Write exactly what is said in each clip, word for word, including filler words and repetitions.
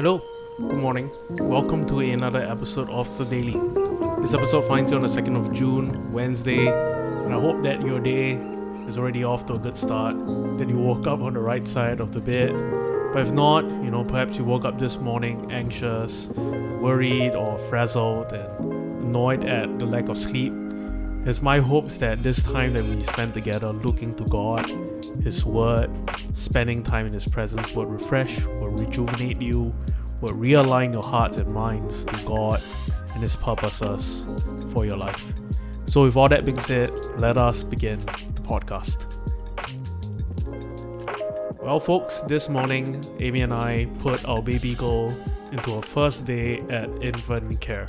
Hello, good morning. Welcome to another episode of The Daily. This episode finds you on the second of June, Wednesday, and I hope that your day is already off to a good start, that you woke up on the right side of the bed. But if not, you know, perhaps you woke up this morning anxious, worried, or frazzled, and annoyed at the lack of sleep. It's my hopes that this time that we spend together looking to God, His Word, spending time in His presence will refresh, will rejuvenate you, will realign your hearts and minds to God and His purposes for your life. So with all that being said, let us begin the podcast. Well folks, this morning, Amy and I put our baby girl into her first day at infant care.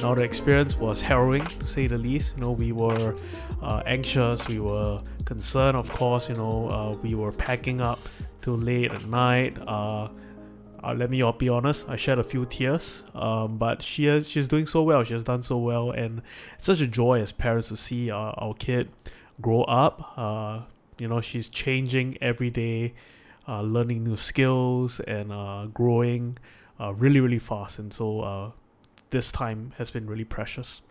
Now the experience was harrowing, to say the least. You know, we were uh, anxious, we were concerned, of course. You know, uh, we were packing up till late at night. Uh, uh, let me be honest, I shed a few tears. Um, but she is she's doing so well. She has done so well, and it's such a joy as parents to see our, our kid grow up. Uh, you know, she's changing every day, uh, learning new skills and uh, growing uh, really, really fast. And so. Uh, This time has been really precious.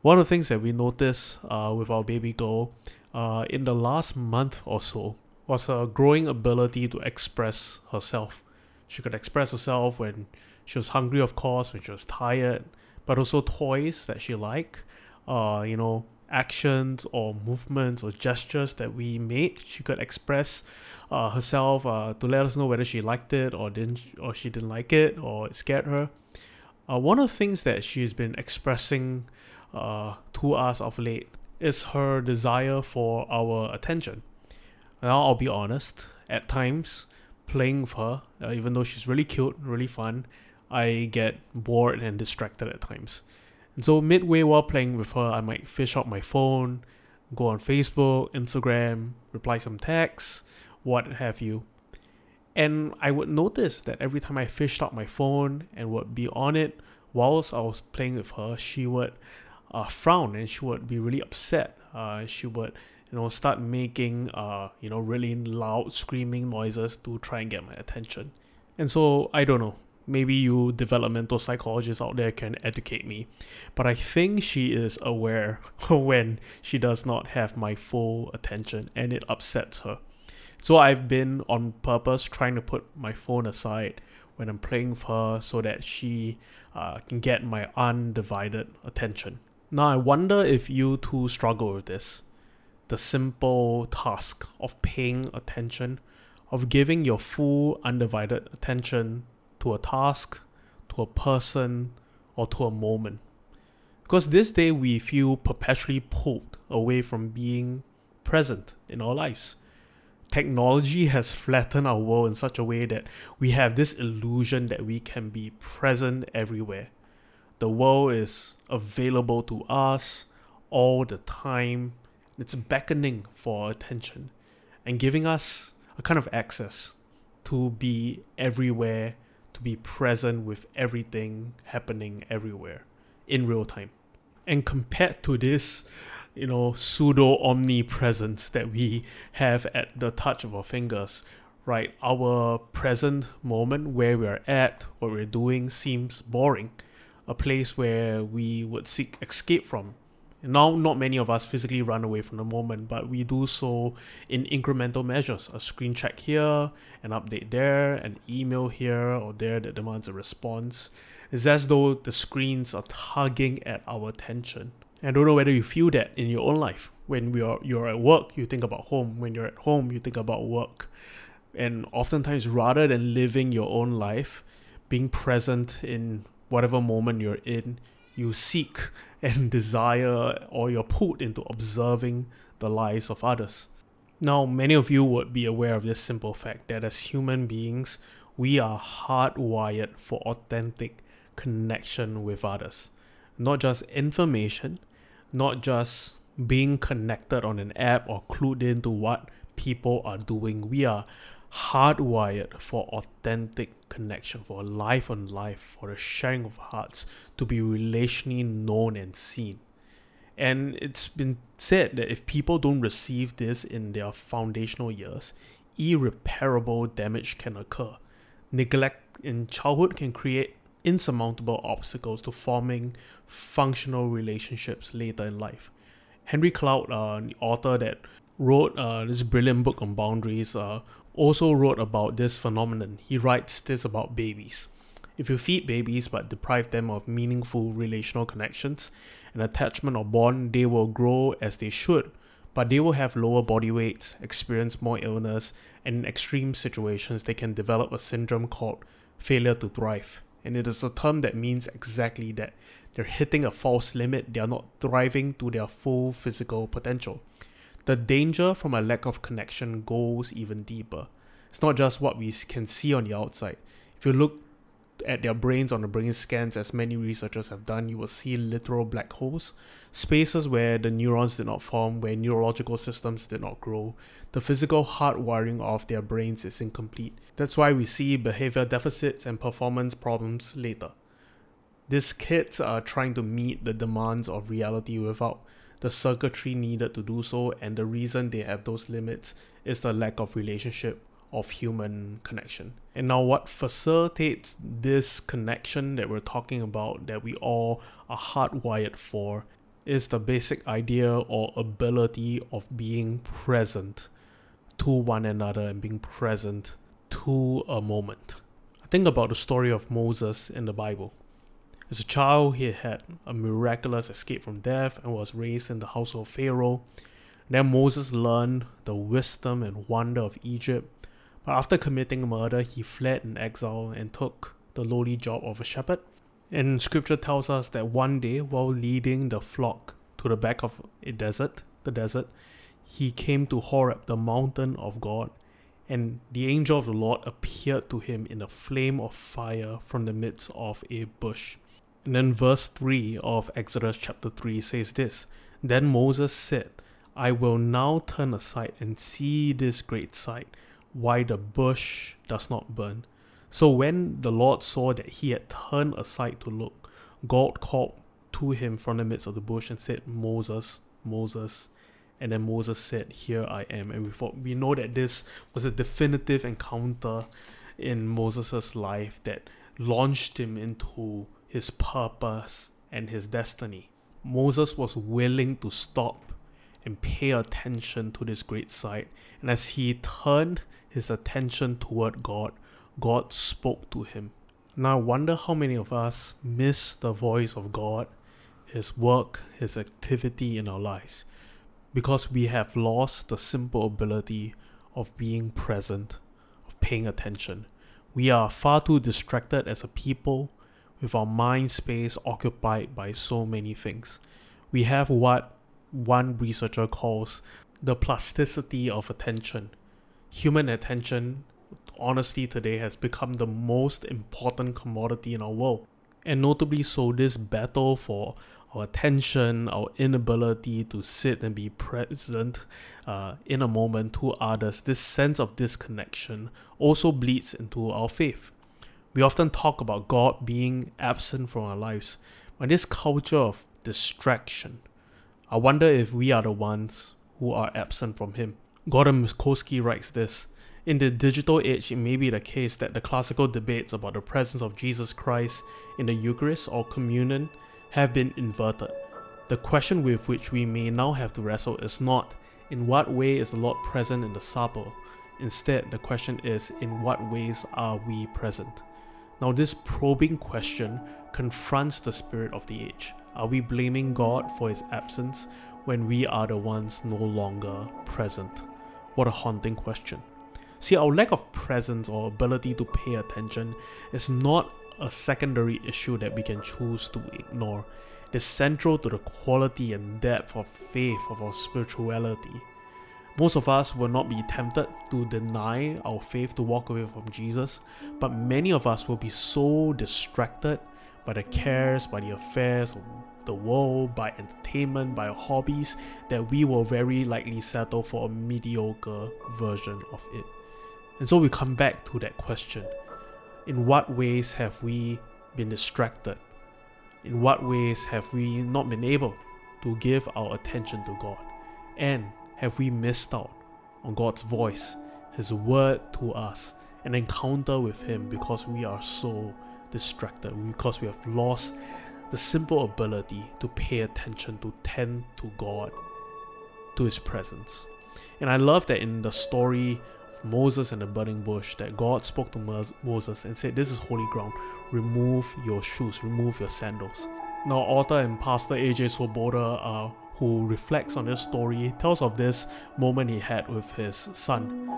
One of the things that we noticed uh, with our baby girl uh, in the last month or so was her growing ability to express herself. She could express herself when she was hungry, of course, when she was tired, but also toys that she liked, uh, you know, actions or movements or gestures that we made. She could express uh, herself uh, to let us know whether she liked it or didn't, or she didn't like it, or it scared her. Uh, one of the things that she's been expressing uh, to us of late is her desire for our attention. Now, I'll be honest, at times, playing with her, uh, even though she's really cute, really fun, I get bored and distracted at times. And so midway while playing with her, I might fish out my phone, go on Facebook, Instagram, reply some texts, what have you. And I would notice that every time I fished out my phone and would be on it, whilst I was playing with her, she would uh, frown and she would be really upset. Uh, she would, you know, start making, uh, you know, really loud screaming noises to try and get my attention. And so, I don't know, maybe you developmental psychologists out there can educate me, but I think she is aware when she does not have my full attention and it upsets her. So I've been on purpose trying to put my phone aside when I'm playing with her so that she uh, can get my undivided attention. Now I wonder if you too struggle with this. The simple task of paying attention, of giving your full undivided attention to a task, to a person, or to a moment. Because this day we feel perpetually pulled away from being present in our lives. Technology has flattened our world in such a way that we have this illusion that we can be present everywhere. The world is available to us all the time. It's beckoning for our attention and giving us a kind of access to be everywhere, to be present with everything happening everywhere in real time. And compared to this, you know, pseudo omnipresence that we have at the touch of our fingers, right? Our present moment, where we are at, what we're doing, seems boring, a place where we would seek escape from. And now, not many of us physically run away from the moment, but we do so in incremental measures: a screen check here, an update there, an email here or there that demands a response. It's as though the screens are tugging at our attention. I don't know whether you feel that in your own life. When we are, you're at work, you think about home. When you're at home, you think about work. And oftentimes, rather than living your own life, being present in whatever moment you're in, you seek and desire, or you're pulled into observing the lives of others. Now, many of you would be aware of this simple fact that as human beings, we are hardwired for authentic connection with others. Not just information, not just being connected on an app or clued into what people are doing. We are hardwired for authentic connection, for life on life, for the sharing of hearts, to be relationally known and seen. And it's been said that if people don't receive this in their foundational years, irreparable damage can occur. Neglect in childhood can create insurmountable obstacles to forming functional relationships later in life. Henry Cloud, uh, the author that wrote uh, this brilliant book on boundaries, uh, also wrote about this phenomenon. He writes this about babies. If you feed babies but deprive them of meaningful relational connections and attachment or bond, they will grow as they should, but they will have lower body weights, experience more illness, and in extreme situations, they can develop a syndrome called failure to thrive. And it is a term that means exactly that. They're hitting a false limit. They are not thriving to their full physical potential. The danger from a lack of connection goes even deeper. It's not just what we can see on the outside. If you look at their brains on the brain scans, as many researchers have done, you will see literal black holes, spaces where the neurons did not form, where neurological systems did not grow. The physical hardwiring of their brains is incomplete. That's why we see behavior deficits and performance problems later. These kids are trying to meet the demands of reality without the circuitry needed to do so, and the reason they have those limits is the lack of relationship, of human connection. And now what facilitates this connection that we're talking about, that we all are hardwired for, is the basic idea or ability of being present to one another and being present to a moment. I think about the story of Moses in the Bible. As a child, he had a miraculous escape from death and was raised in the household of Pharaoh. Then Moses learned the wisdom and wonder of Egypt. But after committing murder, he fled in exile and took the lowly job of a shepherd. And scripture tells us that one day, while leading the flock to the back of a desert, the desert, he came to Horeb, the mountain of God, and the angel of the Lord appeared to him in a flame of fire from the midst of a bush. And then verse three of Exodus chapter three says this: Then Moses said, I will now turn aside and see this great sight, why the bush does not burn. So when the Lord saw that he had turned aside to look, God called to him from the midst of the bush and said, Moses, Moses. And then Moses said, Here I am. And we thought, we know that this was a definitive encounter in Moses' life that launched him into his purpose and his destiny. Moses was willing to stop and pay attention to this great sight. And as he turned his attention toward God, God spoke to him. Now I wonder how many of us miss the voice of God, His work, His activity in our lives, because we have lost the simple ability of being present, of paying attention. We are far too distracted as a people, with our mind space occupied by so many things. We have what one researcher calls the plasticity of attention. Human attention, honestly, today has become the most important commodity in our world. And notably so, this battle for our attention, our inability to sit and be present uh, in a moment to others, this sense of disconnection also bleeds into our faith. We often talk about God being absent from our lives, but this culture of distraction, I wonder if we are the ones who are absent from Him. Gordon Miskolsky writes this: In the digital age, it may be the case that the classical debates about the presence of Jesus Christ in the Eucharist or communion have been inverted. The question with which we may now have to wrestle is not, in what way is the Lord present in the supper? Instead, the question is, in what ways are we present? Now, this probing question confronts the spirit of the age. Are we blaming God for His absence when we are the ones no longer present? What a haunting question. See, our lack of presence or ability to pay attention is not a secondary issue that we can choose to ignore. It is central to the quality and depth of faith of our spirituality. Most of us will not be tempted to deny our faith, to walk away from Jesus, but many of us will be so distracted by the cares, by the affairs of the world, by entertainment, by hobbies, that we will very likely settle for a mediocre version of it. And so we come back to that question. In what ways have we been distracted? In what ways have we not been able to give our attention to God? And have we missed out on God's voice, His word to us, an encounter with Him, because we are so distracted, because we have lost the simple ability to pay attention, to tend to God, to His presence. And I love that in the story of Moses and the burning bush, that God spoke to Moses and said, "This is holy ground. Remove your shoes, remove your sandals." Now, author and pastor A J Soboda, uh, who reflects on this story, tells of this moment he had with his son.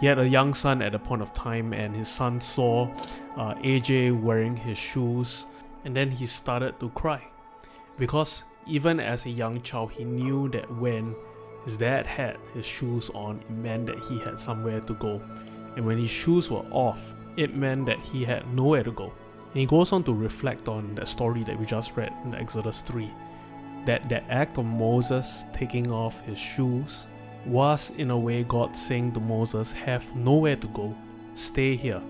He had a young son at the point of time, and his son saw uh, A J wearing his shoes, and then he started to cry. Because even as a young child, he knew that when his dad had his shoes on, it meant that he had somewhere to go. And when his shoes were off, it meant that he had nowhere to go. And he goes on to reflect on that story that we just read in Exodus three. That the act of Moses taking off his shoes was in a way God saying to Moses, "Have nowhere to go. Stay here.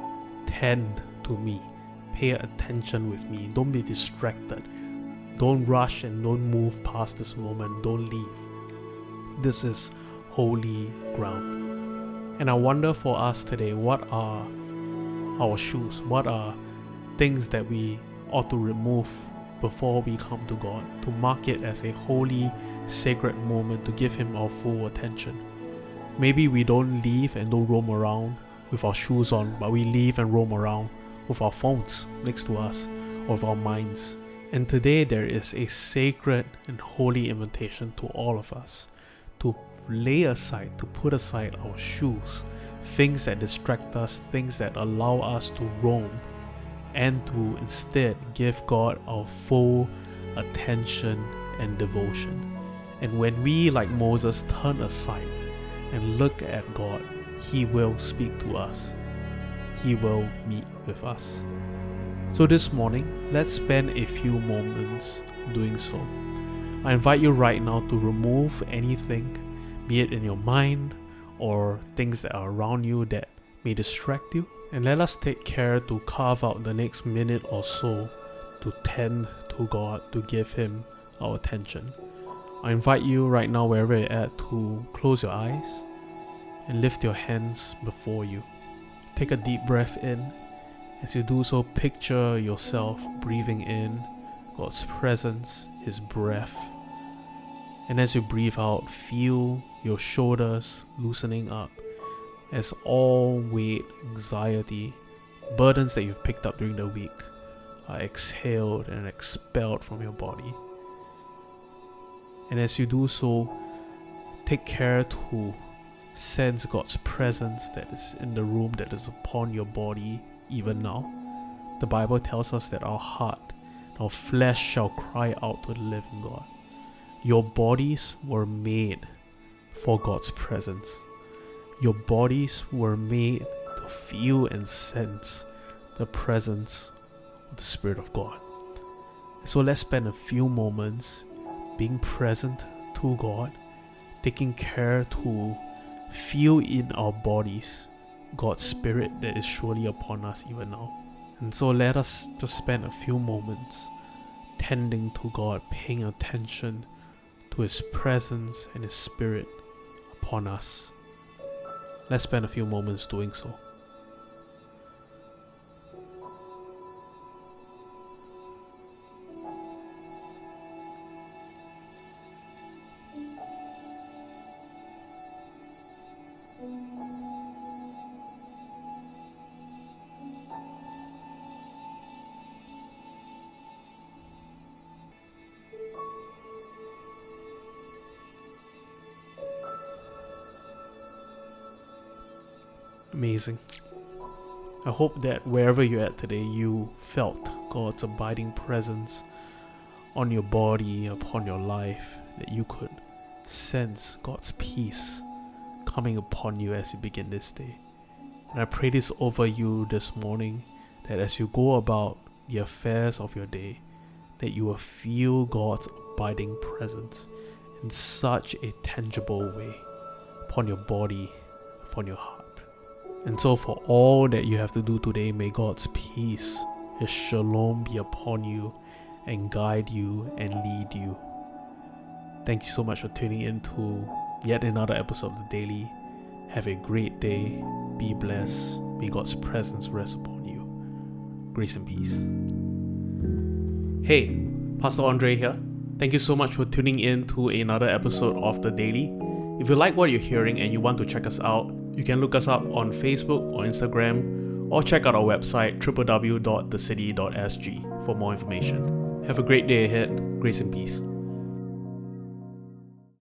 Tend to me. Pay attention with me. Don't be distracted. Don't rush and don't move past this moment. Don't leave. This is holy ground." And I wonder for us today, what are our shoes? What are things that we ought to remove before we come to God, to mark it as a holy, sacred moment, to give Him our full attention? Maybe we don't leave and don't roam around with our shoes on, but we leave and roam around with our phones next to us, or with our minds. And today there is a sacred and holy invitation to all of us to lay aside, to put aside our shoes, things that distract us, things that allow us to roam, and to instead give God our full attention and devotion. And when we, like Moses, turn aside and look at God, He will speak to us. He will meet with us. So this morning, let's spend a few moments doing so. I invite you right now to remove anything, be it in your mind or things that are around you that may distract you, and let us take care to carve out the next minute or so to tend to God, to give Him our attention. I invite you right now, wherever you're at, to close your eyes and lift your hands before you. Take a deep breath in. As you do so, picture yourself breathing in God's presence, His breath. And as you breathe out, feel your shoulders loosening up as all weight, anxiety, burdens that you've picked up during the week are exhaled and expelled from your body. And as you do so, take care to sense God's presence that is in the room, that is upon your body even now. The Bible tells us that our heart, our flesh shall cry out to the living God. Your bodies were made for God's presence. Your bodies were made to feel and sense the presence of the Spirit of God. So let's spend a few moments being present to God, taking care to feel in our bodies God's Spirit that is surely upon us even now. And so let us just spend a few moments tending to God, paying attention to His presence and His Spirit upon us. Let's spend a few moments doing so. Amazing. I hope that wherever you're at today, you felt God's abiding presence on your body, upon your life, that you could sense God's peace coming upon you as you begin this day. And I pray this over you this morning, that as you go about the affairs of your day, that you will feel God's abiding presence in such a tangible way upon your body, upon your heart. And so for all that you have to do today, may God's peace, His shalom, be upon you and guide you and lead you. Thank you so much for tuning in to yet another episode of The Daily. Have a great day. Be blessed. May God's presence rest upon you. Grace and peace. Hey, Pastor Andre here. Thank you so much for tuning in to another episode of The Daily. If you like what you're hearing and you want to check us out, you can look us up on Facebook or Instagram, or check out our website w w w dot the city dot s g for more information. Have a great day ahead. Grace and peace.